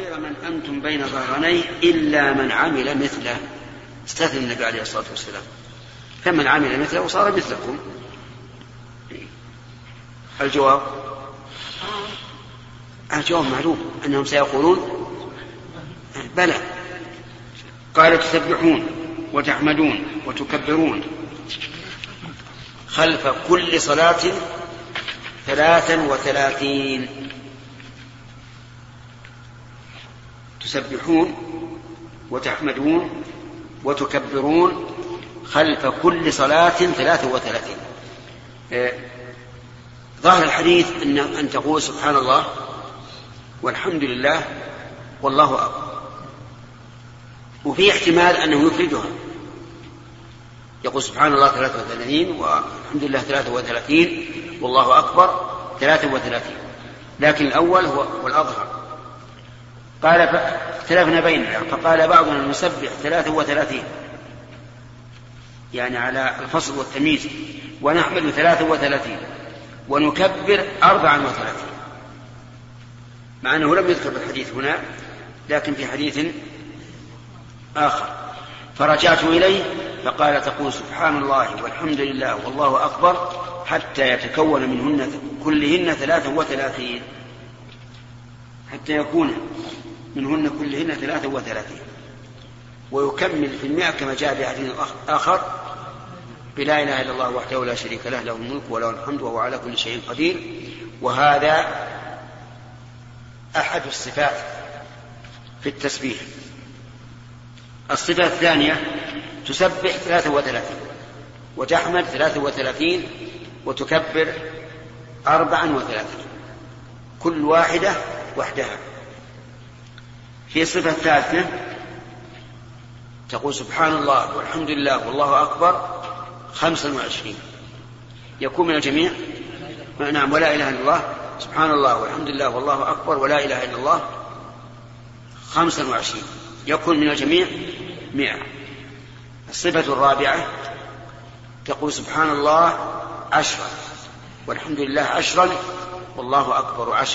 غير من أنتم بين ظهرانيه إلا من عمل مثله. استثنى النبي عليه الصلاة والسلام، فمن عمل مثله وصار مثلكم. الجواب معروف أنهم سيقولون بلى. قال تسبحون وتحمدون وتكبرون خلف كل صلاة 33. تسبحون وتحمدون وتكبرون خلف كل صلاة 33. ظاهر الحديث أن تقول سبحان الله والحمد لله والله أكبر، وفي احتمال أنه يفردها، يقول سبحان الله 33 والحمد لله 33 والله أكبر 33، لكن الأول هو والأظهر. قال اختلفنا بيننا فقال بعضنا نسبح 33 يعني على الفصل والتمييز، ونحمد 33 ونكبر 34، مع أنه لم يذكر الحديث هنا لكن في حديث آخر. فرجعت إليه فقال تقول سبحان الله والحمد لله والله أكبر حتى يتكون منهن كلهن 33، حتى يكون منهن كلهن 33، ويكمل في 100 كما جاء في حديث آخر بلا إله إلا الله وحده لا شريك له، له الملك وله الحمد وهو على كل شيء قدير. وهذا أحد الصفات في التسبيح. الصفة الثانية تسبح 33 وتحمد 33 وتكبر 34، كل واحدة وحدها. في الصفة الثالثة تقول سبحان الله والحمد لله والله أكبر 25، يكون من الجميع نعم ولا إله إلا الله، سبحان الله والحمد لله والله أكبر ولا إله إلا الله 25، يكون من الجميع 100. الصفة الرابعة تقول سبحان الله 10 والحمد لله 10 والله أكبر 10،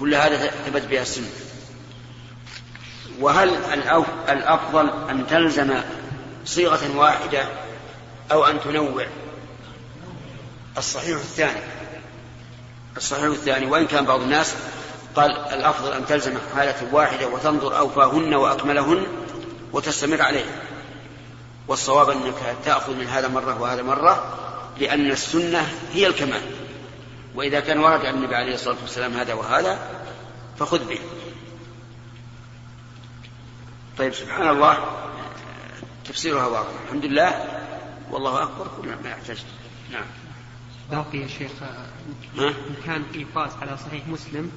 كل هذا ثبت بها السنة. وهل الأفضل أن تلزم صيغة واحدة أو أن تنوع؟ الصحيح الثاني، وإن كان بعض الناس قال الأفضل أن تلزم حالة واحدة وتنظر أوفاهن وأكملهن وتستمر عليها، والصواب أنك تأخذ من هذا مرة وهذا مرة، لأن السنة هي الكمال، وإذا كان ورد عن النبي عليه الصلاة والسلام هذا وهذا فخذ به. طيب سبحان الله تفسيرها واضح، الحمد لله والله أكبر ما يحتاج. نعم باقي يا شيخ، إن كان إلفاظ على صحيح مسلم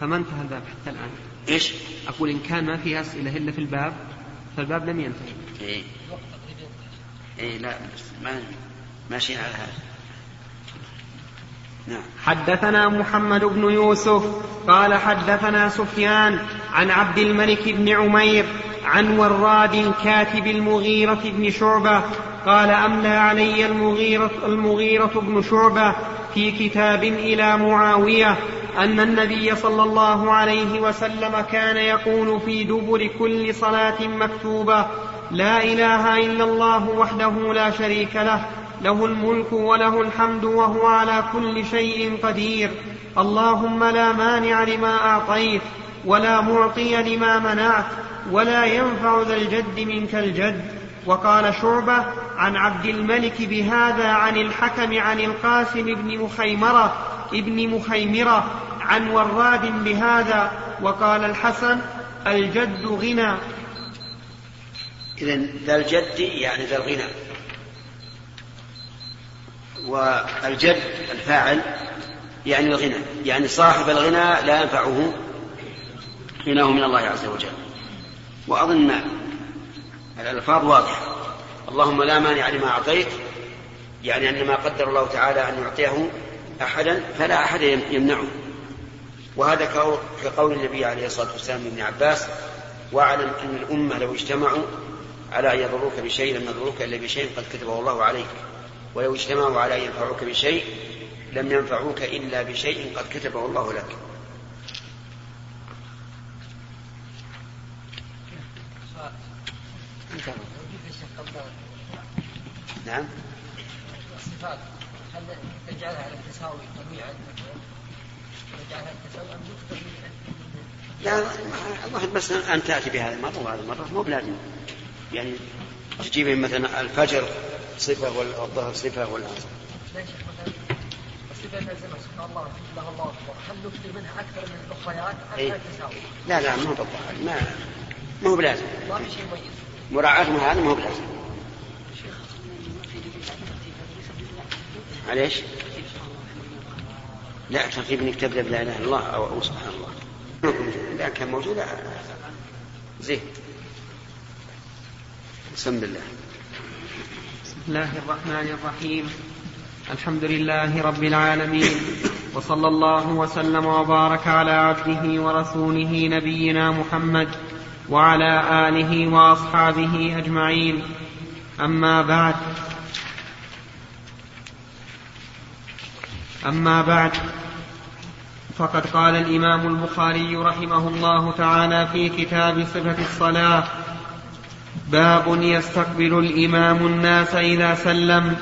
فما انتهى الباب حتى الآن. إيش؟ أقول إن كان ما فيه أسئلة إلا في الباب فالباب لم ينتهي. لا ماشيين على هذا. نعم. حدثنا محمد بن يوسف قال حدثنا سفيان عن عبد الملك بن عمير عن وراد كاتب المغيرة بن شعبة قال أملى علي المغيرة بن شعبة في كتاب إلى معاوية أن النبي صلى الله عليه وسلم كان يقول في دبر كل صلاة مكتوبة لا إله إلا الله وحده لا شريك له، له الملك وله الحمد وهو على كل شيء قدير، اللهم لا مانع لما أعطيت ولا معطي لما منعت ولا ينفع ذا الجد منك الجد. وقال شعبة عن عبد الملك بهذا عن الحكم عن القاسم ابن مخيمرة عن وراد بهذا، وقال الحسن الجد غنى. إذن ذا الجد يعني ذا الغنى، والجد الفاعل يعني الغنى، يعني صاحب الغنى لا ينفعه غناه من الله عز وجل. وأظن الألفاظ واضحة، اللهم لا مانع لما أعطيت يعني أن ما قدر الله تعالى أن يعطيه أحدا فلا أحد يمنعه، وهذا كقول النبي عليه الصلاة والسلام لابن عباس واعلم أن الأمة لو اجتمعوا على أن يضروك بشيء لم يضروك إلا بشيء قد كتبه الله عليك، ولو اجتمعوا على أن ينفعوك بشيء لم ينفعوك إلا بشيء قد كتبه الله لك. نعم. الصفات هل تجعلها على التساوي جميعا؟ تجعلها التساوي أم يكثر منها؟ لا الواحد بس أن تأتي بهذه المرة وهذه المرة مو بلازم يعني تجيبهم مثلا الفجر صفة والظهر صفة والعصر. الصفة لازمة سبحان الله له الله أكبر. هل نكثر منها أكثر من الأخريات أم التساوي؟ لا لا ما هو بالضبط ما هو بلازم. ما في شيء مميز. مراعاة هذا ما هو بلازم. معليش لا ترغب انك تبدا بلا اله الا الله او سبحان الله اذا كان موجود زين. بسم الله. بسم الله الرحمن الرحيم. الحمد لله رب العالمين وصلى الله وسلم وبارك على عبده ورسوله نبينا محمد وعلى اله واصحابه اجمعين. أما بعد فقد قال الإمام البخاري رحمه الله تعالى في كتاب صفة الصلاة: باب يستقبل الإمام الناس إذا سلم.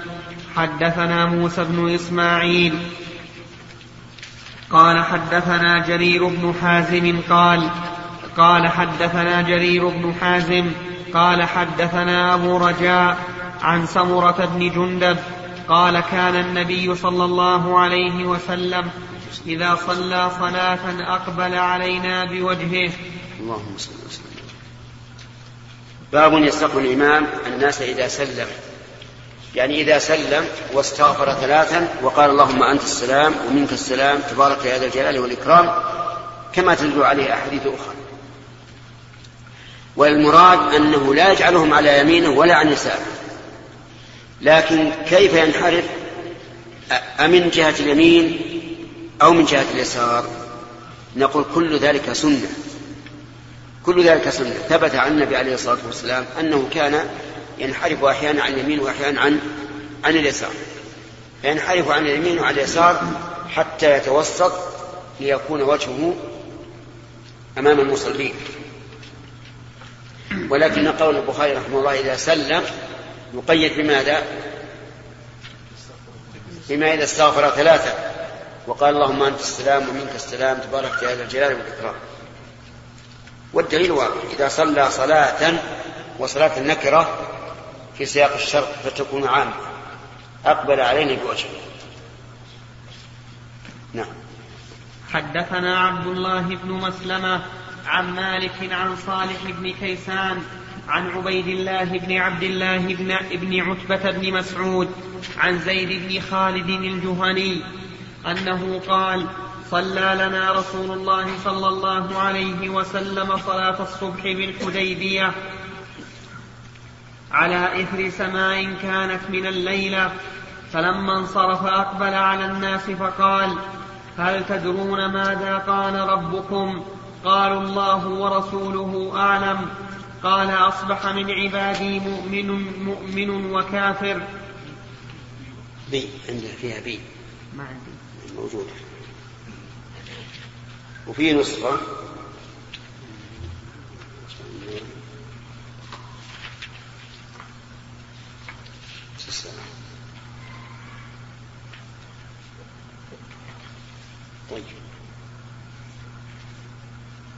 حدثنا موسى بن إسماعيل قال حدثنا جرير بن حازم قال حدثنا جرير بن حازم قال حدثنا أبو رجاء عن سمرة بن جندب قال كان النبي صلى الله عليه وسلم إذا صلى صلاة أقبل علينا بوجهه. اللهم صل وسلم. باب يستقبل الإمام الناس إذا سلم، يعني إذا سلم واستغفر ثلاثا وقال اللهم أنت السلام ومنك السلام تبارك يا ذا الجلال والإكرام كما تدل عليه أحاديث أخرى. والمراد أنه لا يجعلهم على يمينه ولا عن يساره، لكن كيف ينحرف؟ أمن جهة اليمين أو من جهة اليسار؟ نقول كل ذلك سنة، كل ذلك سنة. ثبت عن النبي عليه الصلاة والسلام أنه كان ينحرف أحيانا عن اليمين وأحيانا عن اليسار، فينحرف عن اليمين وعن اليسار حتى يتوسط ليكون وجهه أمام المصلين. ولكن قول البخاري رحمه الله إذا سلم مقيد بماذا؟ بما إذا استغفر ثلاثة وقال اللهم أنت السلام ومنك السلام تبارك يا ذا الجلال والإكرام. والدليل واضح، إذا صلى صلاة وصلاة النكرة في سياق الشرط فتكون عامة، أقبل علينا بوجهه. نعم. حدثنا عبد الله بن مسلمة عن مالك عن صالح بن كيسان عن عبيد الله بن عبد الله بن عتبة بن مسعود عن زيد بن خالد الجهني أنه قال: صلى لنا رسول الله صلى الله عليه وسلم صلاة الصبح بالحديبية على إثر سماء كانت من الليلة، فلما انصرف أقبل على الناس فقال: هل تدرون ماذا قال ربكم؟ قالوا: الله ورسوله أعلم. قال: أصبح من عبادي مؤمن وكافر. بي عندنا فيها بي ما عندي موجودة، وفي نسخة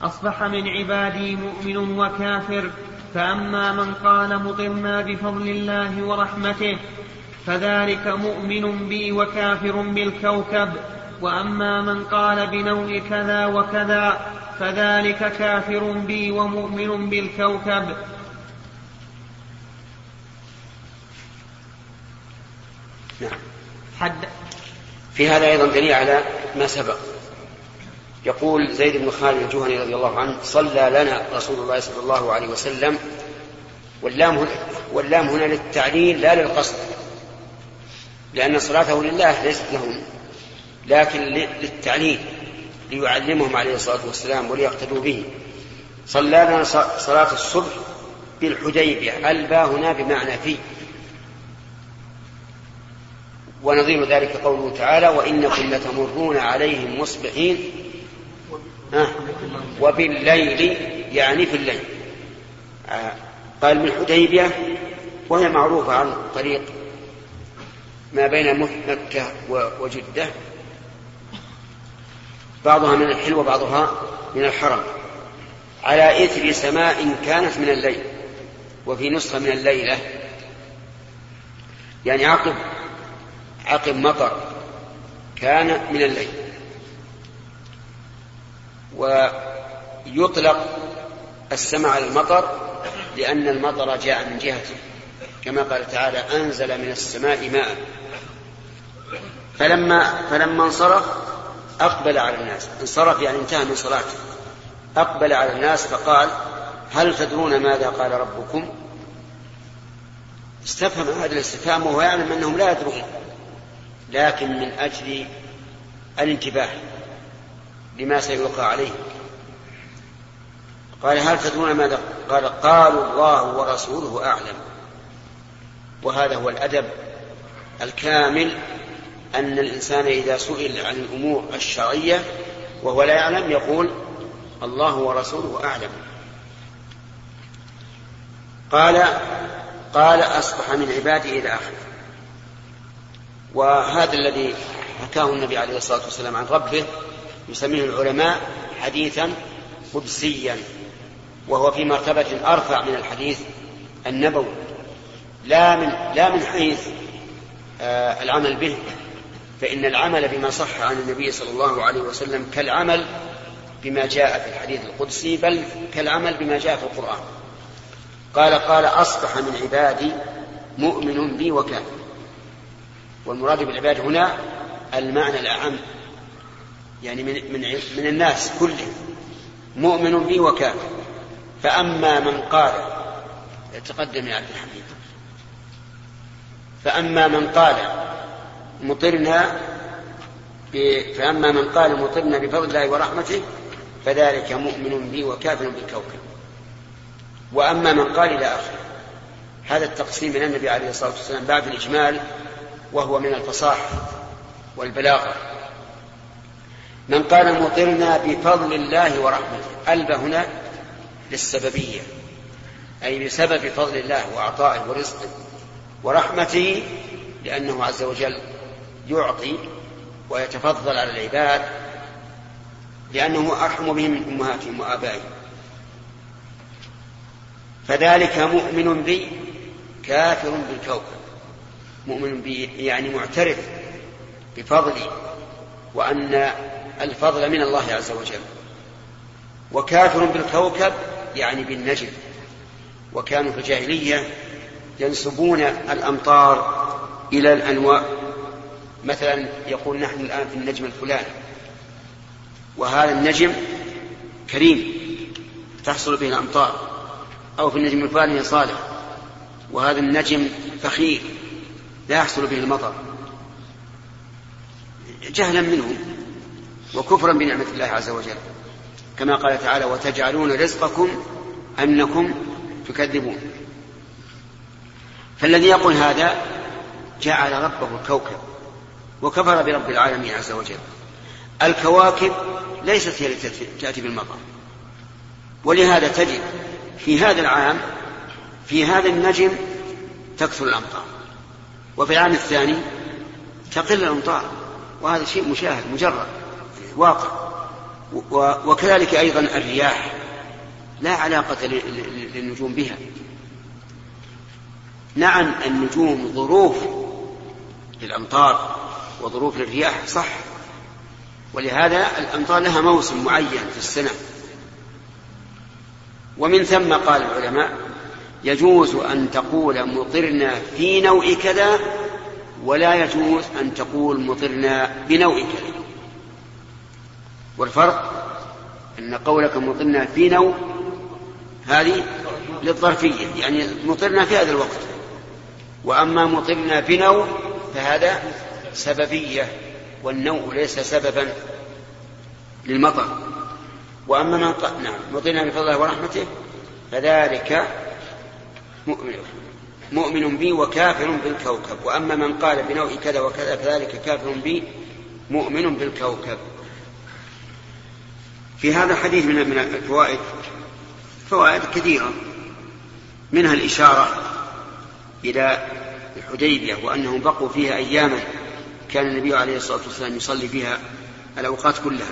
أصبح من عبادي مؤمن وكافر، فأما من قال مطرنا بفضل الله ورحمته فذلك مؤمن بي وكافر بالكوكب، وأما من قال بنوء كذا وكذا فذلك كافر بي ومؤمن بالكوكب. في هذا أيضا دليل على ما سبق. يقول زيد بن خالد الجهني رضي الله عنه: صلى لنا رسول الله صلى الله عليه وسلم، واللام هنا للتعليل لا للقصد، لأن صلاته لله ليست لهم، لكن للتعليل ليعلمهم عليه الصلاة والسلام وليقتدوا به. صلى لنا صلاة الصبح بالحديبية، الباء هنا بمعنى فيه. ونظير ذلك قوله تعالى: وإنكم لتمرون عليهم مصبحين وبالليل، يعني في الليل، قال من الحديبية، وهي معروفة عن الطريق ما بين مكة وجدة، بعضها من الحل وبعضها من الحرم، على إثر سماء كانت من الليل، وفي نصف من الليلة، يعني عقب مطر كان من الليل. ويطلق السماء على المطر لأن المطر جاء من جهته، كما قال تعالى أنزل من السماء ماء، فلما انصرف أقبل على الناس، انصرف يعني انتهى من صلاته، أقبل على الناس فقال هل تدرون ماذا قال ربكم؟ استفهم هذا الاستفهام وهو يعلم أنهم لا يدرون، لكن من أجل الانتباه لما سيوقع عليه قال هل تدرون ماذا قال؟ قالوا الله ورسوله أعلم. وهذا هو الأدب الكامل، أن الإنسان إذا سئل عن الأمور الشرعية وهو لا يعلم يقول الله ورسوله أعلم. قال أصبح من عبادي إلى آخره. وهذا الذي حكاه النبي عليه الصلاة والسلام عن ربه يسميه العلماء حديثا قدسيا، وهو في مرتبة أرفع من الحديث النبوي، لا من حيث العمل به، فإن العمل بما صح عن النبي صلى الله عليه وسلم كالعمل بما جاء في الحديث القدسي، بل كالعمل بما جاء في القرآن. قال أصبح من عبادي مؤمن بي وكافر. والمراد بالعباد هنا المعنى الأعم، يعني من الناس كلهم، مؤمن بي وكافر. فأما من قال تقدم يا عبد الحميد، فأما من قال مطرنا بفضل الله ورحمته فذلك مؤمن بي وكافر بالكوكب، وأما من قال إلى آخره. هذا التقسيم من النبي عليه الصلاة والسلام بعد الإجمال، وهو من الفصاحة والبلاغة. من قال مطرنا بفضل الله ورحمته، ألب هنا للسببية، أي بسبب فضل الله وعطائه ورزقه، ورحمته لأنه عز وجل يعطي ويتفضل على العباد، لأنه أرحم بهم من أمهاتهم وآبائهم. فذلك مؤمن بي كافر بالكوكب. مؤمن بي يعني معترف بفضلي وأن الفضل من الله عز وجل، وكافر بالكوكب يعني بالنجم. وكانوا في الجاهلية ينسبون الأمطار إلى الأنواع، مثلا يقول نحن الآن في النجم الفلاني، وهذا النجم كريم تحصل به الأمطار، أو في النجم الفلاني صالح، وهذا النجم فخير لا يحصل به المطر، جهلا منهم وكفرا بنعمة الله عز وجل، كما قال تعالى وتجعلون رزقكم أنكم تكذبون. فالذي يقول هذا جعل ربه الكوكب وكفر برب العالمين عز وجل. الكواكب ليست هي التي تأتي بالمطر، ولهذا تجد في هذا العام في هذا النجم تكثر الأمطار، وفي العام الثاني تقل الأمطار، وهذا شيء مشاهد مجرد واقع. وكذلك أيضا الرياح لا علاقة للنجوم بها. نعم النجوم ظروف للأمطار وظروف للرياح صح، ولهذا الأمطار لها موسم معين في السنة. ومن ثم قال العلماء يجوز أن تقول مطرنا في نوع كذا، ولا يجوز أن تقول مطرنا بنوع كذا. والفرق أن قولك مطرنا في نوع هذه للظرفية، يعني مطرنا في هذا الوقت، وأما مطرنا بنوع فهذا سببية، والنوع ليس سببا للمطر. وأما من قال نعم مطرنا بفضل الله ورحمته فذلك مؤمن بي وكافر بالكوكب، وأما من قال بنوع كذا وكذا فذلك كافر بي مؤمن بالكوكب. في هذا الحديث من الفوائد كثيرة، منها الإشارة إلى الحديبية وأنهم بقوا فيها أياما كان النبي عليه الصلاة والسلام يصلي فيها الأوقات كلها.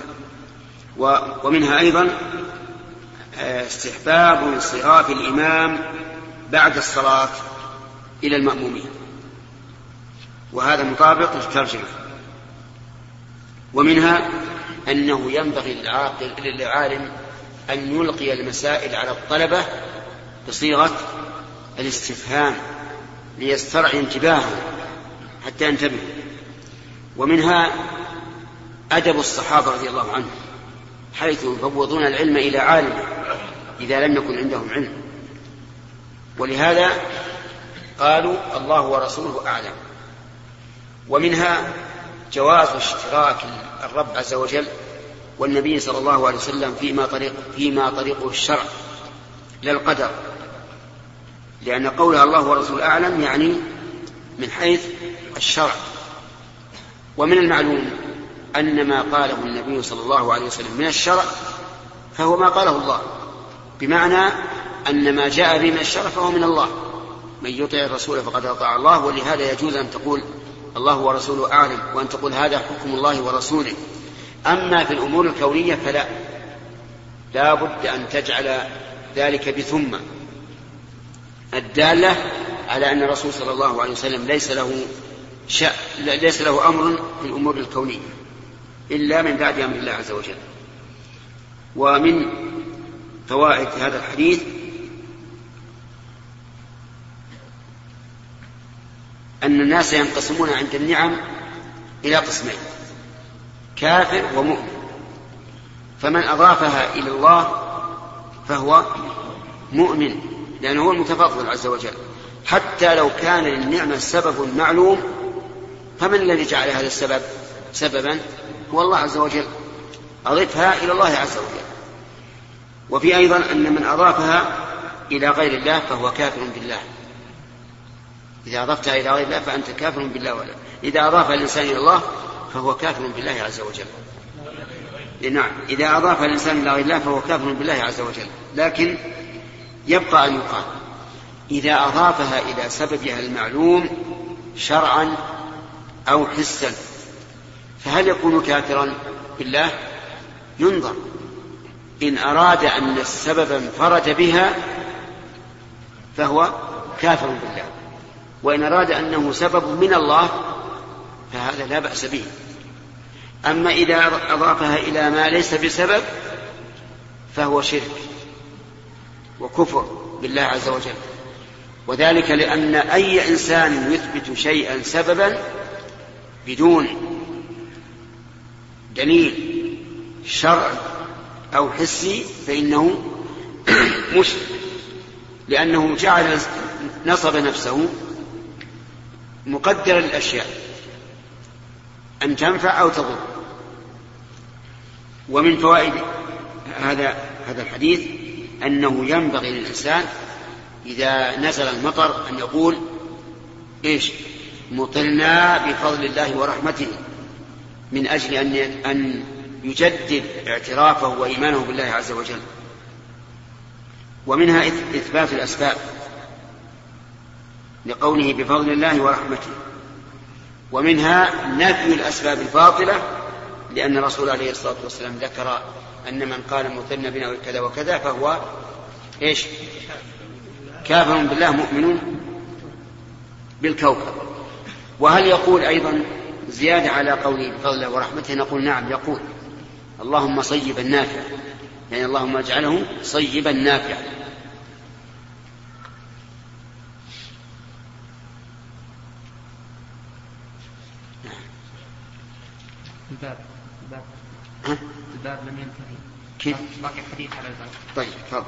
ومنها أيضا استحباب انصراف الإمام بعد الصلاة إلى المأمومين، وهذا مطابق للترجمة. ومنها أنه ينبغي للعالم أن يلقي المسائل على الطلبة بصيغة الاستفهام ليسترعي انتباههم حتى ينتبهوا. ومنها أدب الصحابة رضي الله عنهم، حيث يفوضون العلم إلى عالمه إذا لم يكن عندهم علم، ولهذا قالوا الله ورسوله أعلم. ومنها جواز اشتراك الرب عز وجل والنبي صلى الله عليه وسلم فيما طريقه الشرع للقدر، لأن قولها الله ورسوله أعلم يعني من حيث الشرع. ومن المعلوم أن ما قاله النبي صلى الله عليه وسلم من الشرع فهو ما قاله الله، بمعنى أن ما جاء به من الشرع فهو من الله، من يطع الرسول فقد أطاع الله. ولهذا يجوز أن تقول الله ورسوله أعلم، وأن تقول هذا حكم الله ورسوله. أما في الأمور الكونية فلا، لا بد أن تجعل ذلك بثم الدالة على أن الرسول صلى الله عليه وسلم ليس له أمر في الأمور الكونية إلا من بعد أمر الله عز وجل. ومن فوائد هذا الحديث أن الناس ينقسمون عند النعم إلى قسمين: كافر ومؤمن. فمن أضافها إلى الله فهو مؤمن، لأنه هو المتفضل عز وجل، حتى لو كان للنعمة سبب معلوم، فمن الذي جعل هذا السبب سببا؟ هو الله عز وجل، أضفها إلى الله عز وجل. وفي أيضا أن من أضافها إلى غير الله فهو كافر بالله، إذا أضفتها إلى غير الله فأنت كافر بالله. ولا إذا أضافها الإنسان إلى الله فهو كافر بالله عز وجل. نعم، إذا أضافها الإنسان إلى غير الله فهو كافر بالله عز وجل، لكن يبقى أن يقال إذا أضافها إلى سببها المعلوم شرعا أو حسا، فهل يكون كافرا بالله؟ ينظر، إن أراد أن السبب انفرد بها فهو كافر بالله، وإن أراد أنه سبب من الله فهذا لا بأس به. أما إذا أضافها إلى ما ليس بسبب فهو شرك وكفر بالله عز وجل، وذلك لأن أي إنسان يثبت شيئا سببا بدون دليل شرعي أو حسي فإنه مشرك، لأنه جعل نصب نفسه مقدر الأشياء أن تنفع أو تضر. ومن فوائد هذا الحديث أنه ينبغي للإنسان إذا نزل المطر أن يقول إيش؟ مطرنا بفضل الله ورحمته، من أجل أن يجدد اعترافه وإيمانه بالله عز وجل. ومنها إثبات الأسباب لقوله بفضل الله ورحمته، ومنها نفي الأسباب الباطلة، لأن الرسول عليه الصلاة والسلام ذكر أن من قال مطرنا بنا كذا وكذا فهو إيش؟ كافر بالله مؤمن بالكوكب. وهل يقول أيضا زيادة على قوله بفضله ورحمته؟ نقول نعم، يقول اللهم صيبا نافعا، يعني اللهم اجعله صيبا نافعا. الباب لم ينتهي، كيف باقي حديث على الباب؟ طيب تفضل.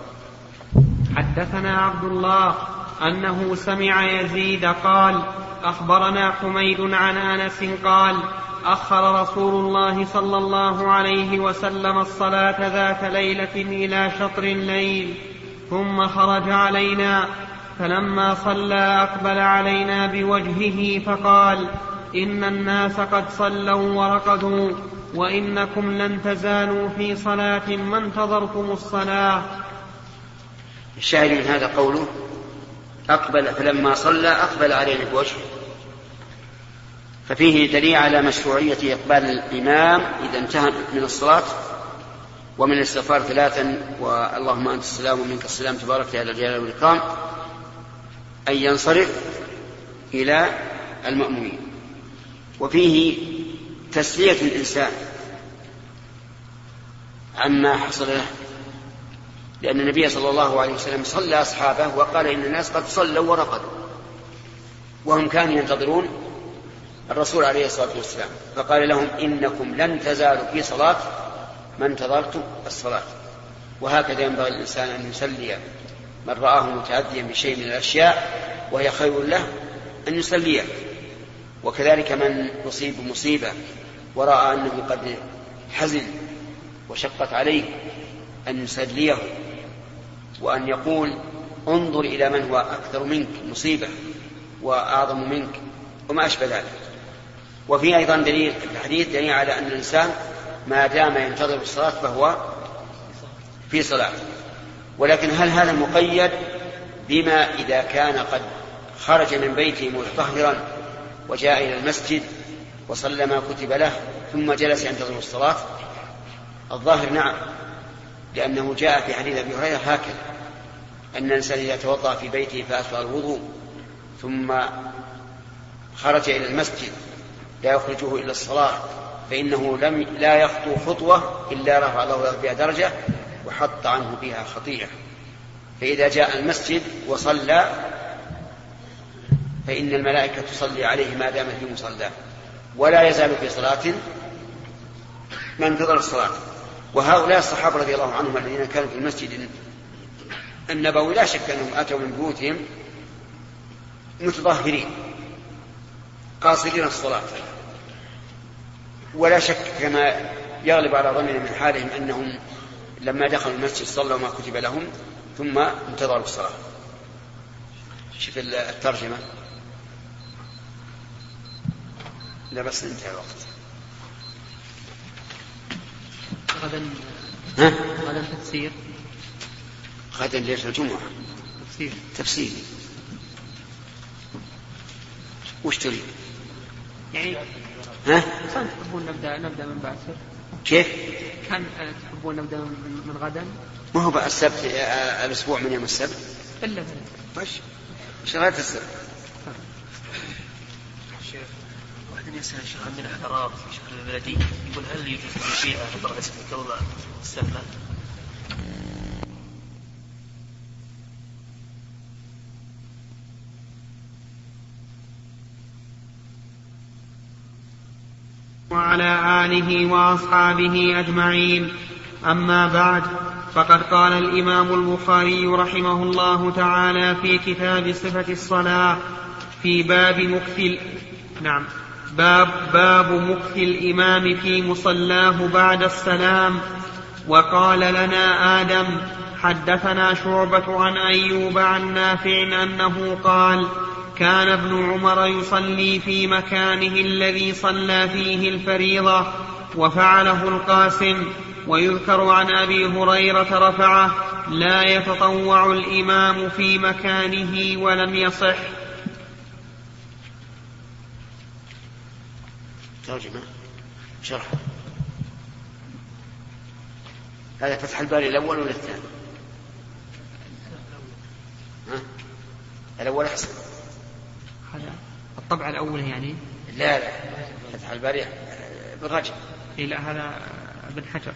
حدثنا عبد الله أنه سمع يزيد قال أخبرنا حميد عن أنس قال أخر رسول الله صلى الله عليه وسلم الصلاة ذات ليلة إلى شطر الليل ثم خرج علينا، فلما صلى أقبل علينا بوجهه فقال إن الناس قد صلوا ورقدوا وإنكم لن تزالوا في صلاة ما انتظرتم الصلاة. الشاهد من هذا قوله أقبل فلما صلى أقبل علينا بوجهه. ففيه دليل على مشروعية إقبال الإمام إذا انتهى من الصلاة، ومن الاستغفار ثلاثا، واللهم أنت السلام ومنك السلام تبارك على الجلال والإكرام، أن ينصرف إلى المأمومين. وفيه تسلية الإنسان عما حصل له، لأن النبي صلى الله عليه وسلم صلى أصحابه وقال إن الناس قد صلوا ورقدوا، وهم كانوا ينتظرون الرسول عليه الصلاة والسلام، فقال لهم إنكم لن تزالوا في صلاة ما انتظرتم الصلاة. وهكذا ينبغي الإنسان أن يسلي من رآه متعديا بشيء من الأشياء وهي خير له أن يسليه، وكذلك من يصيب مصيبة ورأى أنه قد حزن وشقت عليه أن يسليه، وأن يقول انظر إلى من هو أكثر منك مصيبة وأعظم منك وما أشبه ذلك. وفي أيضا دليل الحديث دليل على أن الإنسان ما دام ينتظر الصلاة فهو في صلاة، ولكن هل هذا مقيد بما إذا كان قد خرج من بيته متطهرا وجاء إلى المسجد وصلى ما كتب له ثم جلس ينتظر الصلاة؟ الظاهر نعم، لأنه جاء في حديث أبي هريرة هكذا أن الإنسان إذا توضأ في بيته فأتبع الوضوء ثم خرج إلى المسجد لا يخرجه إلا الصلاة فإنه لا يخطو خطوة إلا رفع الله بها درجة وحط عنه بها خطيئة. فإذا جاء المسجد وصلى فإن الملائكة تصلي عليه ما دام في مصلاه، ولا يزال في صلاة ما انتظر الصلاة. وهؤلاء الصحابة رضي الله عنهم الذين كانوا في المسجد النبوي لا شك أنهم أتوا من بيوتهم متطهرين قاصرين الصلاة، ولا شك كما يغلب على ظننا من حالهم أنهم لما دخلوا المسجد صلوا ما كتب لهم ثم انتظروا الصلاة. شوف الترجمة، لا بس انتهى الوقت. غدا تفسير، غدا ليلة الجمعة تفسير. وش تريد يعني؟ كان تحبون نبدأ من بعد السبت؟ كيف؟ كان تحبون نبدأ من غدا؟ ما هو بقى السبت الأسبوع من يوم السبت؟ إلا ماشي شغلات السبت. واحد يسأل الشيخ من اعتراض شكل البلدي يقول هل يجوز المشيئة بطرح اسم الدولة السهلة؟ وعلى آله وأصحابه أجمعين. أما بعد، فقد قال الإمام البخاري رحمه الله تعالى في كتاب صفة الصلاة في باب مكث الإمام في مصلاه بعد السلام. وقال لنا آدم: حدثنا شعبة عن أيوب عن نافع أنه قال: كان ابن عمر يصلي في مكانه الذي صلى فيه الفريضة، وفعله القاسم. ويذكر عن أبي هريرة رفعه: لا يتطوع الإمام في مكانه ولم يصح. ترجمة شرح. هذا فتح الباري الأول ولا الثاني؟ الأول أحسن، الطبعة الأولى يعني. لا فتح الباري بالرجل. لا هذا ابن حجر.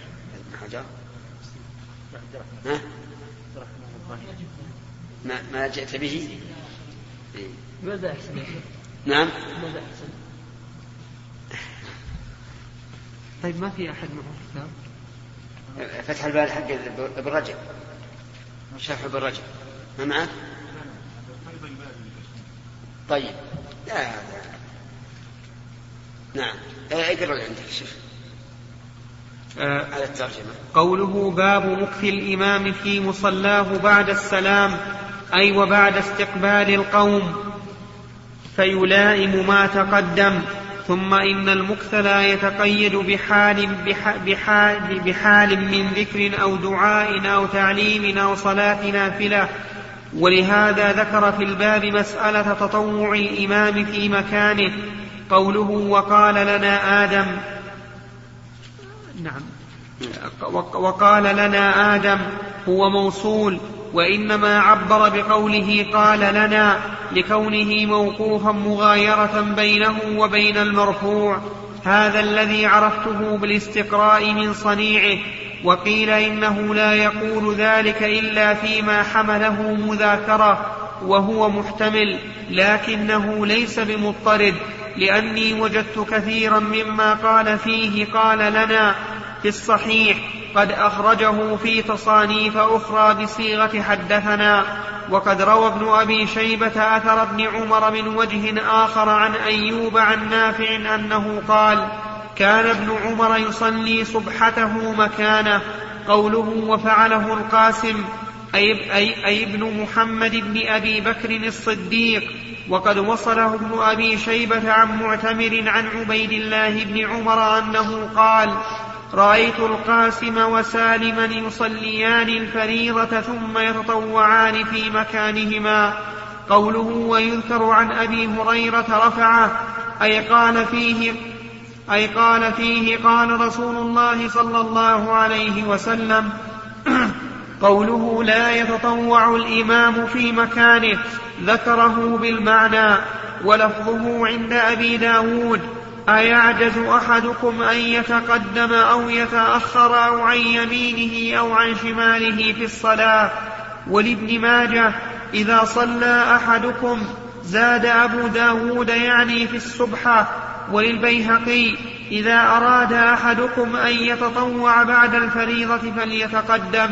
ما جئت به. ماذا أحسن؟ نعم ماذا أحسن؟ طيب ما في أحد معه فتح البال حق ابن رجب، شرح ابن رجب ما معك؟ طيب لا نعم اقرأ اللي عندك. شوف على الترجمة: قوله باب مكث الإمام في مصلاه بعد السلام، أي وبعد استقبال القوم فيلائم ما تقدم. ثم إن المكث لا يتقيد بحال من ذكر أو دعاء أو تعليم أو صلاة نافلة، ولهذا ذكر في الباب مسألة تطوع الإمام في مكانه قوله وقال لنا آدم وقال لنا آدم هو موصول، وإنما عبر بقوله قال لنا لكونه موقوفا مغايرة بينه وبين المرفوع. هذا الذي عرفته بالاستقراء من صنيعه، وقيل إنه لا يقول ذلك إلا فيما حمله مذاكرة وهو محتمل، لكنه ليس بمضطرد، لأني وجدت كثيرا مما قال فيه قال لنا في الصحيح قد أخرجه في تصانيف أخرى بصيغة حدثنا. وقد روى ابن أبي شيبة أثر ابن عمر من وجه آخر عن أيوب عن نافع أنه قال كان ابن عمر يصلي صبحته مكانه. قوله وفعله القاسم أي ابن محمد بن أبي بكر الصديق. وقد وصله ابن أبي شيبة عن معتمر عن عبيد الله بن عمر أنه قال رأيت القاسم وسالما يصليان الفريضة ثم يتطوعان في مكانهما. قوله ويذكر عن أبي هريرة رفعه أي قال فيه قال رسول الله صلى الله عليه وسلم. قوله لا يتطوع الإمام في مكانه ذكره بالمعنى، ولفظه عند أبي داود أيعجز أحدكم أن يتقدم أو يتأخر أو عن يمينه أو عن شماله في الصلاة. ولابن ماجه إذا صلى أحدكم زاد أبو داود يعني في السبحة. وللبيهقي إذا أراد أحدكم أن يتطوع بعد الفريضة فليتقدم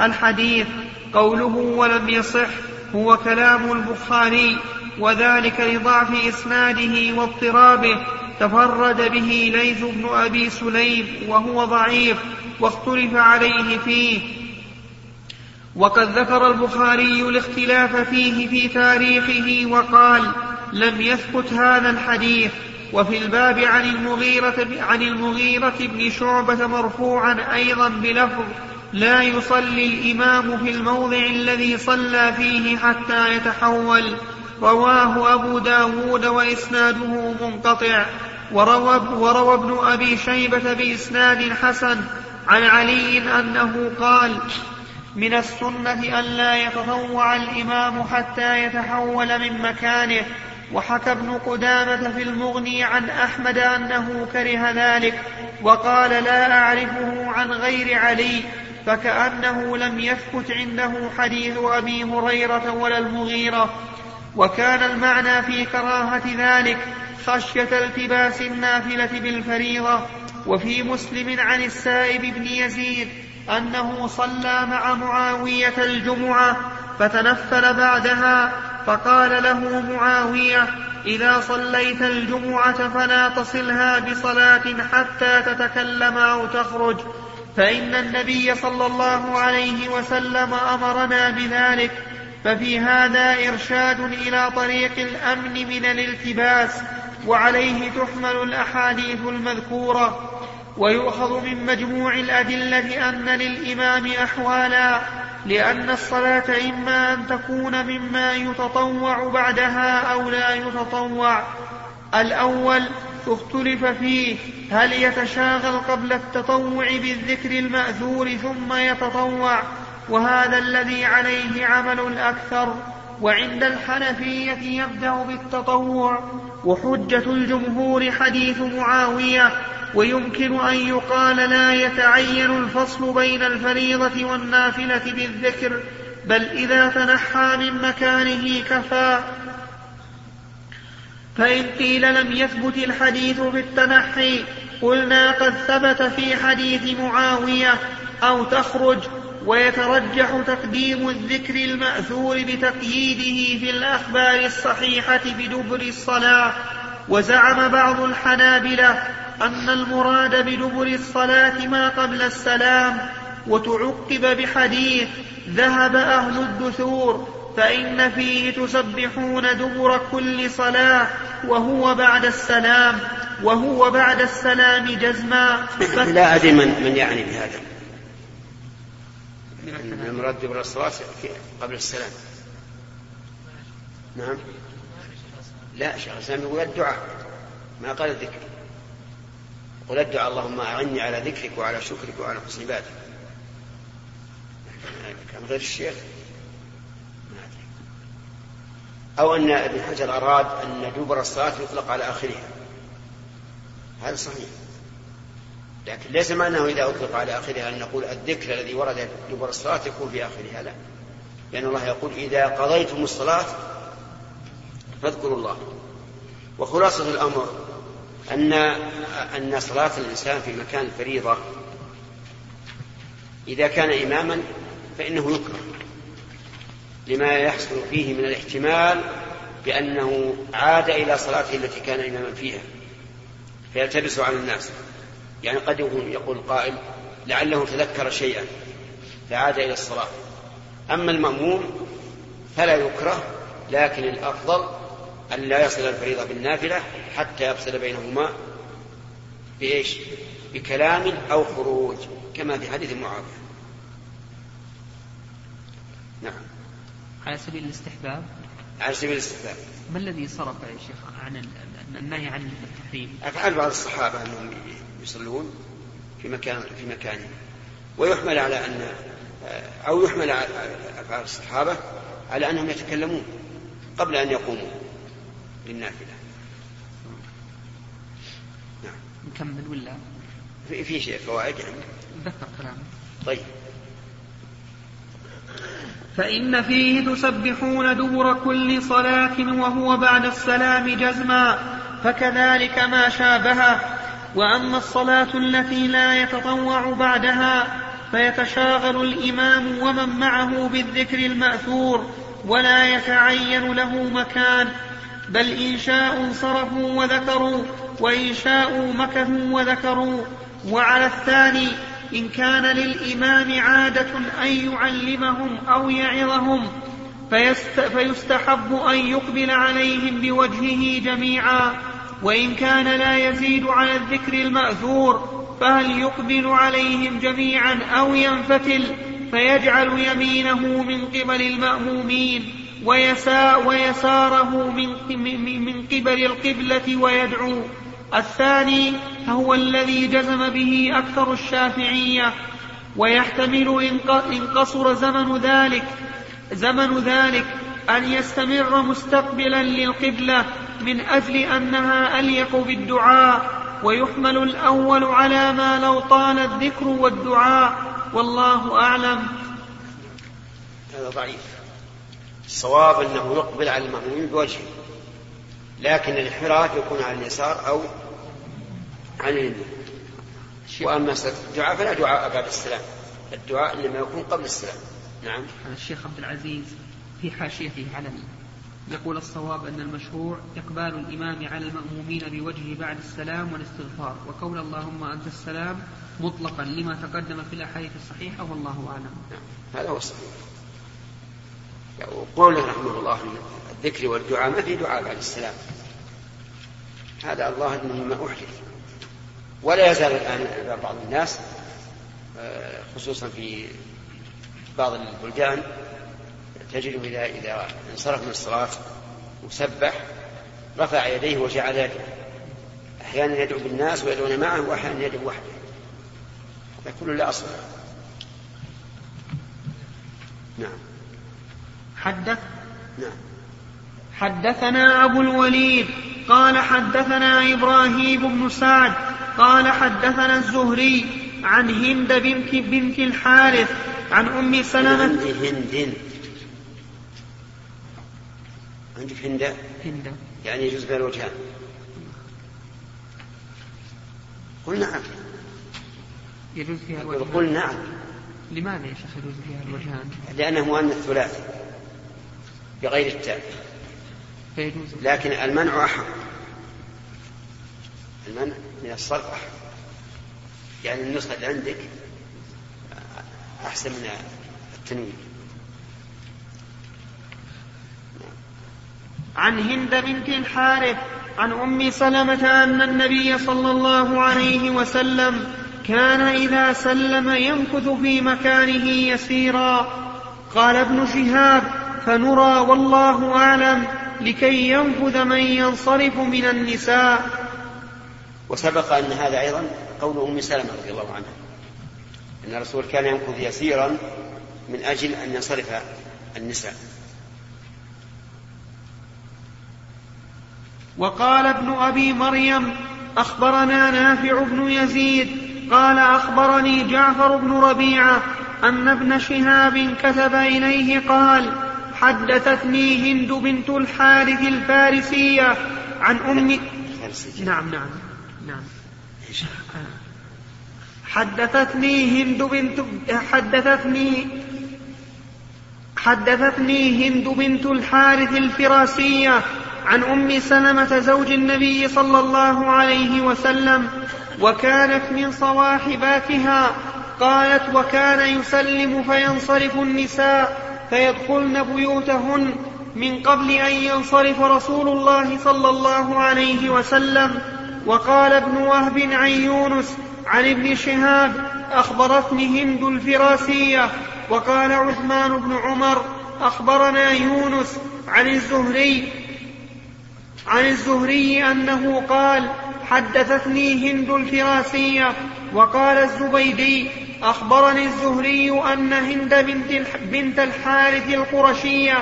الحديث. قوله ولم يصح هو كلام البخاري، وذلك لضعف إسناده واضطرابه، تفرد به ليث بن أبي سليم وهو ضعيف واختلف عليه فيه. وقد ذكر البخاري الاختلاف فيه في تاريخه وقال لم يثبت هذا الحديث. وفي الباب عن المغيرة بن شعبة مرفوعا أيضا بلفظ لا يصلي الإمام في الموضع الذي صلى فيه حتى يتحول. رواه أبو داود وإسناده منقطع. وروى ابن أبي شيبة بإسناد حسن عن علي أنه قال من السنة أن لا يتطوع الإمام حتى يتحول من مكانه. وحكى ابن قدامة في المغني عن أحمد أنه كره ذلك وقال لا أعرفه عن غير علي، فكأنه لم يثبت عنده حديث أبي هريرة ولا المغيرة. وكان المعنى في كراهة ذلك خشية التباس النافلة بالفريضة. وفي مسلم عن السائب بن يزيد أنه صلى مع معاوية الجمعة فتنفل بعدها، فقال له معاوية إذا صليت الجمعة فلا تصلها بصلاة حتى تتكلم أو تخرج، فإن النبي صلى الله عليه وسلم أمرنا بذلك. ففي هذا إرشاد إلى طريق الأمن من الالتباس، وعليه تحمل الأحاديث المذكورة. ويؤخذ من مجموع الأدلة أن للإمام أحوالا، لأن الصلاة إما أن تكون مما يتطوع بعدها أو لا يتطوع. الأول اختلف فيه هل يتشاغل قبل التطوع بالذكر المأثور ثم يتطوع، وهذا الذي عليه عمل الأكثر. وعند الحنفية يبدأ بالتطوع، وحجة الجمهور حديث معاوية. ويمكن أن يقال لا يتعين الفصل بين الفريضة والنافلة بالذكر، بل إذا تنحى من مكانه كفى. فإن قيل لم يثبت الحديث بالتنحي قلنا قد ثبت في حديث معاوية أو تخرج. ويترجح تقديم الذكر المأثور بتقييده في الأخبار الصحيحة بدبر الصلاة. وزعم بعض الحنابلة أن المراد بدبر الصلاة ما قبل السلام، وتعقب بحديث ذهب أهل الدثور فإن فيه تسبحون دبر كل صلاة وهو بعد السلام جزما. لا أدري من يعني بهذا المراد دبر الصلاة قبل السلام. نعم لا شيخ الإسلام يقول الدعاء ما قال الذكر. قل الدعاء اللهم أعني على ذكرك وعلى شكرك وعلى حسن عبادتك. كان غير الشيخ ما أدري. أو أن ابن حجر أراد أن دبر الصلاة يطلق على آخرها. هذا صحيح. لكن ليس معناه إذا أطلق على آخرها أن نقول الذكر الذي ورد دبر الصلاة يكون في آخرها، لا. لأن الله يقول إذا قضيتم الصلاة فاذكروا الله. وخلاصة الأمر أن صلاة الإنسان في مكان فريضة إذا كان إماما فإنه يكره لما يحصل فيه من الاحتمال بأنه عاد إلى صلاته التي كان إماما فيها فيلتبس على الناس. يعني قد يقول قائل لعله تذكر شيئا فعاد إلى الصلاة. أما المأموم فلا يكره، لكن الأفضل أن لا يصل الفريضة بالنافلة حتى يفصل بينهما بإيش؟ بكلام أو خروج، كما في حديث معاذ. نعم. على سبيل الاستحباب. على سبيل الاستحباب. ما الذي صرف يا شيخ عن النهي عن التحريم؟ أفعل بعض الصحابة أنهم يصلون في مكانهم، ويحمل على أن أو يحمل على أفعال الصحابة على أنهم يتكلمون قبل أن يقوموا بالنافلة. نعم. نكمل ولا؟ في شيء فوائد يعني. ذكر كلامه. طيب. فإن فيه تسبحون دبر كل صلاة وهو بعد السلام جزما، فكذلك ما شابه. وأما الصلاة التي لا يتطوع بعدها فيتشاغل الإمام ومن معه بالذكر المأثور ولا يتعين له مكان، بل إن شاءوا صرفوا وذكروا وإن شاءوا مكثوا وذكروا. وعلى الثاني إن كان للإمام عادة أن يعلمهم أو يعظهم فيستحب أن يقبل عليهم بوجهه جميعا، وإن كان لا يزيد على الذكر المأثور فهل يقبل عليهم جميعا أو ينفتل فيجعل يمينه من قبل المأمومين ويساره من قبل القبلة ويدعو. الثاني هو الذي جزم به أكثر الشافعية، ويحتمل إن قصر زمن ذلك أن يستمر مستقبلا للقبلة من أجل أنها أليق بالدعاء، ويحمل الأول على ما لو طال الذكر والدعاء، والله أعلم. هذا ضعيف. الصواب أنه يقبل على المأمومين بوجهه، لكن الانحراف يكون على اليسار أو عن اليمين. وأما الدعاء فلا دعاء بعد السلام، الدعاء إنما يكون قبل السلام. نعم. الشيخ عبد العزيز في حاشيته علمي يقول الصواب أن المشروع إقبال الإمام على المأمومين بوجهه بعد السلام والاستغفار، وقول اللهم أنت السلام مطلقا لما تقدم في الأحاديث الصحيحة، والله أعلم. نعم. هذا هو الصحيح. وقوله رحمه الله الذكر والدعاء ما في دعاء بعد السلام، هذا الله أدنه ما أحدث. ولا يزال الآن بعض الناس خصوصا في بعض البلدان تجده إذا انصرف من الصلاة وسبح رفع يديه وجعل يدعو، أحيانا يدعو بالناس ويدعون معه، وأحيانا يدعو وحده. فكل لا أصل. نعم. نعم. حدثنا أبو الوليد قال حدثنا إبراهيم بن سعد قال حدثنا الزهري عن هند بنت الحارث عن أم سلمة. عندك هند يعني يجوز بين الوجهان. قل نعم يجوز فيها الوجهان. قل نعم. لماذا يا شيخ يجوز فيها الوجهان؟ لأنه مؤنث ثلاثي بغير التاء، لكن المنع أحق، المنع من الصرف أحق. يعني النسخة اللي عندك أحسن من التنوين. عن هند بنت الحارث عن أم سلمة أن النبي صلى الله عليه وسلم كان إذا سلم يمكث في مكانه يسيرا. قال ابن شهاب فنرى والله أعلم لكي ينفذ من ينصرف من النساء. وسبق أن هذا أيضا قول أم سلمة رضي الله عنها أن الرسول كان ينفذ يسيرا من أجل أن ينصرف النساء. وقال ابن أبي مريم أخبرنا نافع بن يزيد قال أخبرني جعفر بن ربيعة أن ابن شهاب كتب إليه قال حدثتني هند بنت الحارث الفارسية عن أم حدثتني هند بنت الحارث الفراسية عن أم سلمة زوج النبي صلى الله عليه وسلم وكانت من صواحباتها قالت وكان يسلم فينصرف النساء فيدخلن بيوتهن من قبل أن ينصرف رسول الله صلى الله عليه وسلم. وقال ابن وهب عن يونس عن ابن شهاب أخبرتني هند الفراسية. وقال عثمان بن عمر أخبرنا يونس عن الزهري أنه قال حدثتني هند الفراسية. وقال الزبيدي أخبرني الزهري أن هند بنت الحارث القرشية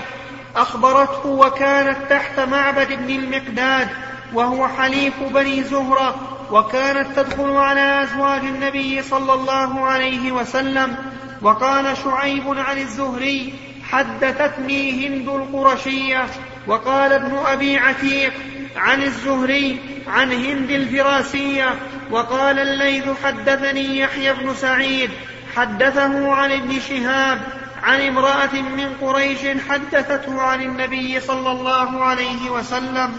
أخبرته وكانت تحت معبد بن المقداد وهو حليف بني زهرة وكانت تدخل على أزواج النبي صلى الله عليه وسلم. وقال شعيب عن الزهري حدثتني هند القرشية. وقال ابن أبي عتيق عن الزهري عن هند الفراسية. وقال الليث حدثني يحيى بن سعيد حدثه عن ابن شهاب عن امرأة من قريش حدثته عن النبي صلى الله عليه وسلم.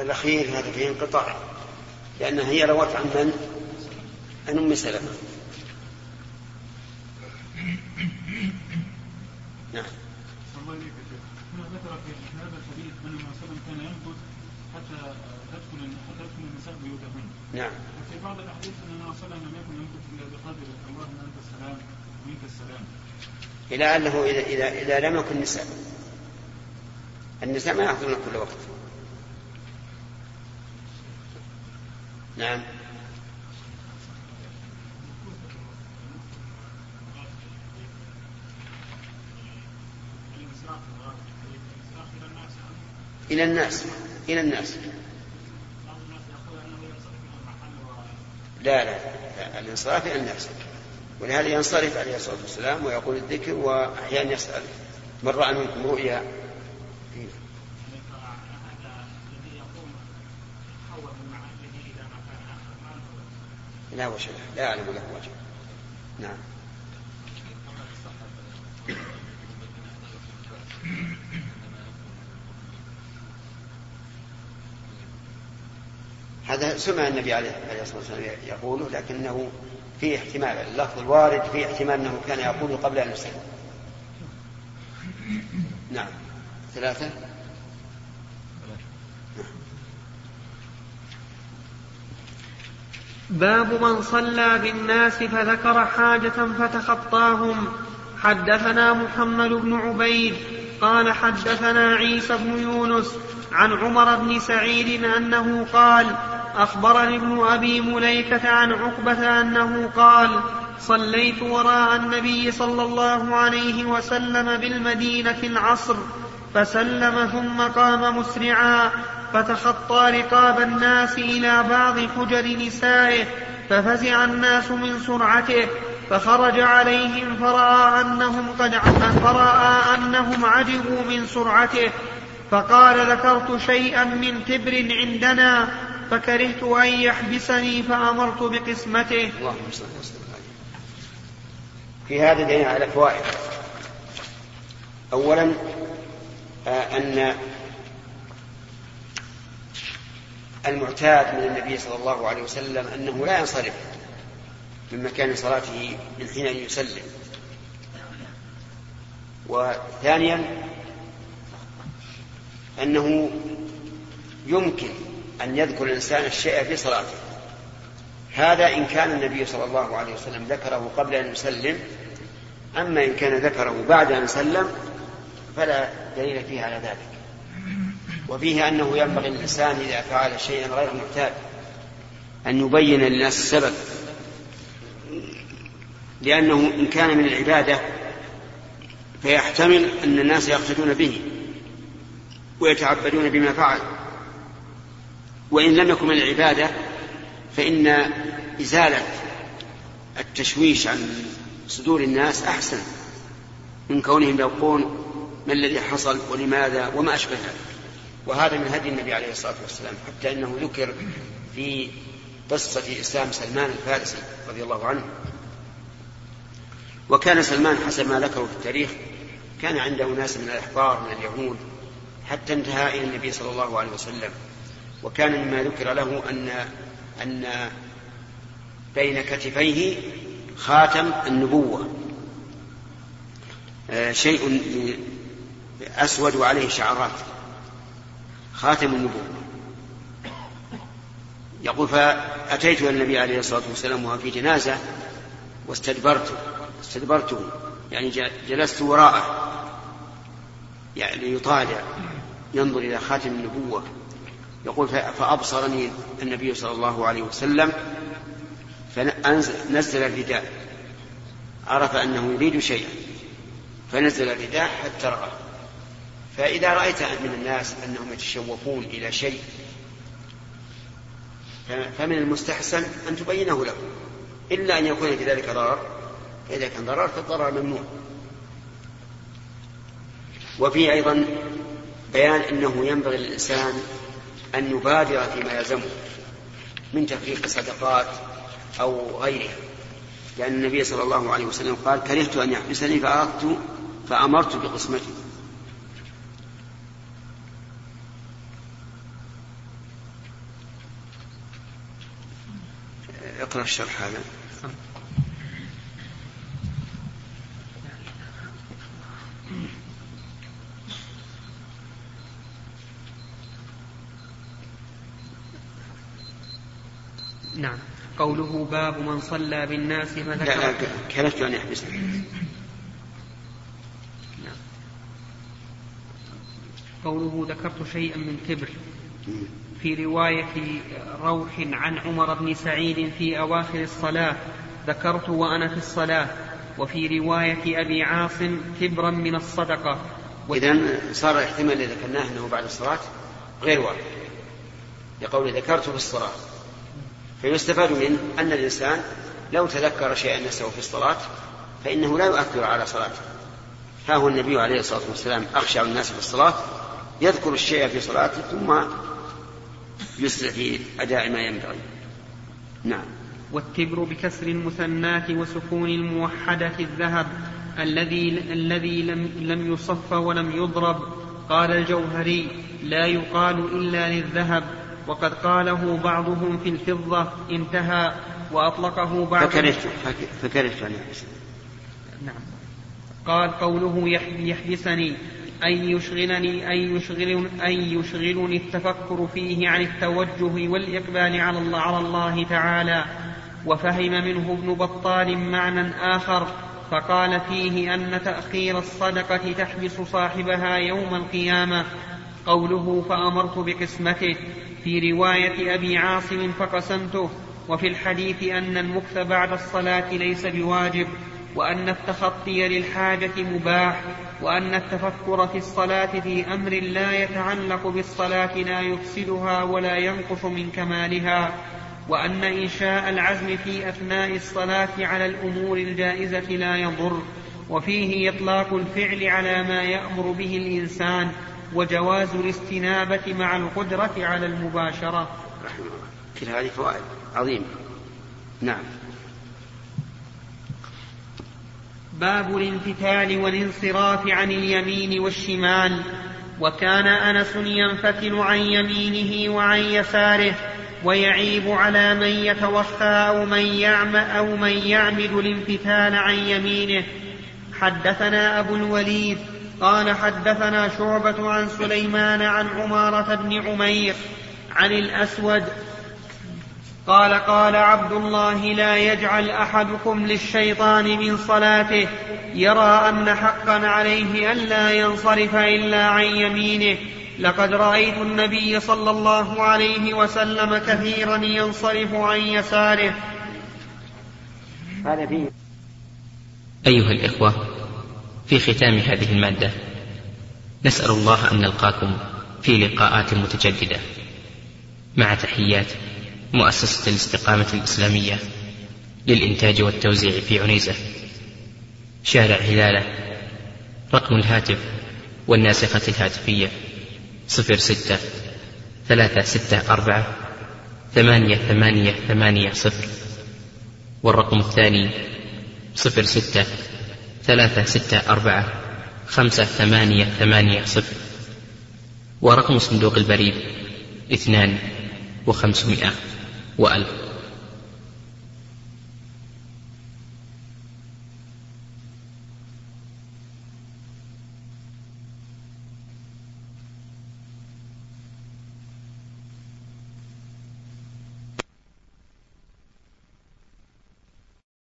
الأخير هذا فيه انقطاع لأنها هي روت عن من؟ عن أم سلمة. نعم. ذكر في هذا الحديث أن النبي صلى الله عليه وسلم كان ينفذ حتى تدخل النساء بيوتهن. نعم. وفي بعض الأحاديث أن النبي صلى الله عليه وسلم لم يكن ينفذ إلا بقدر اللهم أنت السلام ومنك السلام. إلى أنه إذا لم يكن النساء ما يحضرن كل وقت. نعم. إلى الناس. لا. الانصراف إلى الناس. ولهذا ينصرف عليه الصلاة والسلام ويقول الذكر وأحيانا يسأل من رأى منكم رؤيا. لا وجه له، لا أعلم له وجه. نعم. هذا سمع النبي عليه الصلاة والسلام يقوله، لكنه فيه احتمال اللفظ الوارد فيه احتمال أنه كان يقوله قبل أن يسلم. نعم. 3. باب من صلى بالناس فذكر حاجة فتخطاهم. حدثنا محمد بن عبيد قال حدثنا عيسى بن يونس عن عمر بن سعيد أنه قال أخبرني ابن أبي مليكة عن عقبة أنه قال صليت وراء النبي صلى الله عليه وسلم بالمدينة العصر فسلم ثم قام مسرعا فتخطى رقاب الناس إلى بعض حجر نسائه ففزع الناس من سرعته فخرج عليهم فرأى أنهم عجبوا من سرعته فقال ذكرت شيئا من تبر عندنا فكرهت أن يحبسني فأمرت بقسمته. اللهم صل وسلم عليه. في هذا دليل على فوائد. أولا أن المعتاد من النبي صلى الله عليه وسلم أنه لا ينصرف من مكان صلاته من حين يسلم. وثانيا أنه يمكن أن يذكر الإنسان الشيء في صلاته، هذا إن كان النبي صلى الله عليه وسلم ذكره قبل أن يسلم أما إن كان ذكره بعد أن سلم فلا دليل فيه على ذلك. وفيه أنه ينبغي الإنسان إذا فعل شيئا غير معتاد أن يبين للناس السبب، لأنه إن كان من العبادة فيحتمل أن الناس يقصدون به ويتعبدون بما فعل، وإن لم يكن من العبادة فإن إزالة التشويش عن صدور الناس أحسن من كونهم يقولون ما الذي حصل ولماذا وما أشبه ذلك. وهذا من هدي النبي عليه الصلاة والسلام، حتى أنه ذكر في قصة إسلام سلمان الفارسي رضي الله عنه. وكان سلمان حسب ما ذكره في التاريخ كان عنده ناس من الأحبار من اليهود حتى انتهى إلى النبي صلى الله عليه وسلم. وكان مما ذكر له أن بين كتفيه خاتم النبوة، شيء أسود وعليه شعرات، خاتم النبوة. يقول فأتيت النبي عليه الصلاة والسلام وهو في جنازة واستدبرته يعني جلست وراءه يعني يطالع ينظر إلى خاتم النبوة. يقول فأبصرني النبي صلى الله عليه وسلم فنزل الرداء، عرف أنه يريد شيئا فنزل الرداء حتى رآه. فإذا رأيت من الناس أنهم يتشوفون إلى شيء فمن المستحسن أن تبينه له، إلا أن يكون بذلك ضرر، إذا كان ضرر فالضرر ممنوع. وفي أيضا بيان أنه ينبغي للإنسان أن يبادر فيما يلزمه من تحقيق صدقات أو غيرها، لأن النبي صلى الله عليه وسلم قال كرهت أن يحبسني فأمرت بقسمته. اقرأ الشرح هذا. نعم. قوله باب من صلى بالناس فذكر كرهت أن يحبسني. نعم. قوله ذكرت شيئا من كبر في رواية روح عن عمر بن سعيد في أواخر الصلاة ذكرت وأنا في الصلاة، وفي رواية أبي عاصم كبرا من الصدقة. إذن صار الاحتمال الذي ذكرناه أنه بعد الصلاة غير واضح لقول ذكرت في الصلاة، فيستفاد منه أن الإنسان لو تذكر شيئا نسيه في الصلاة فإنه لا يؤثر على صلاته. ها هو النبي عليه الصلاة والسلام أخشع الناس في الصلاة، يذكر الشيء في صلاته ثم يسرع في أداء ما ينبغي. نعم. والكبر بكسر المثنات وسكون الموحدة الذهب الذي لم يصف ولم يضرب. قال الجوهري لا يقال إلا للذهب، وقد قاله بعضهم في الفضة. انتهى. وأطلقه بعض فكرت عن يحبسني. نعم. قال قوله يحبسني أن يشغلني التفكر فيه عن التوجه والإقبال على الله تعالى. وفهم منه ابن بطال معنى آخر فقال فيه أن تأخير الصدقة تحبس صاحبها يوم القيامة. قوله فأمرت بقسمته في رواية أبي عاصم فقسمته. وفي الحديث أن المكث بعد الصلاة ليس بواجب، وأن التخطي للحاجة مباح، وأن التفكر في الصلاة في أمر لا يتعلق بالصلاة لا يفسدها ولا ينقص من كمالها، وأن إنشاء العزم في أثناء الصلاة على الأمور الجائزة لا يضر. وفيه إطلاق الفعل على ما يأمر به الإنسان، وجواز الاستنابة مع القدرة على المباشرة. رحمه الله. كل هذه فوائد عظيمة. نعم. باب الانفتال والانصراف عن اليمين والشمال. وكان أنس ينفتل عن يمينه وعن يساره، ويعيب على من يتوخى أو من يعمد الانفتال عن يمينه. حدثنا أبو الوليد قال حدثنا شعبة عن سليمان عن عمارة بن عمير عن الأسود قال قال عبد الله: لا يجعل أحدكم للشيطان من صلاته يرى أن حقا عليه ألا ينصرف إلا عن يمينه، لقد رأيت النبي صلى الله عليه وسلم كثيرا ينصرف عن يساره. أيها الإخوة، في ختام هذه المادة نسأل الله أن نلقاكم في لقاءات متجددة، مع تحيات مؤسسة الاستقامة الإسلامية للإنتاج والتوزيع في عنيزة، شارع هلالة، رقم الهاتف والناسخة الهاتفية 06 364 88 880، والرقم الثاني 06 364 58 880، ورقم صندوق البريد 250 و1000.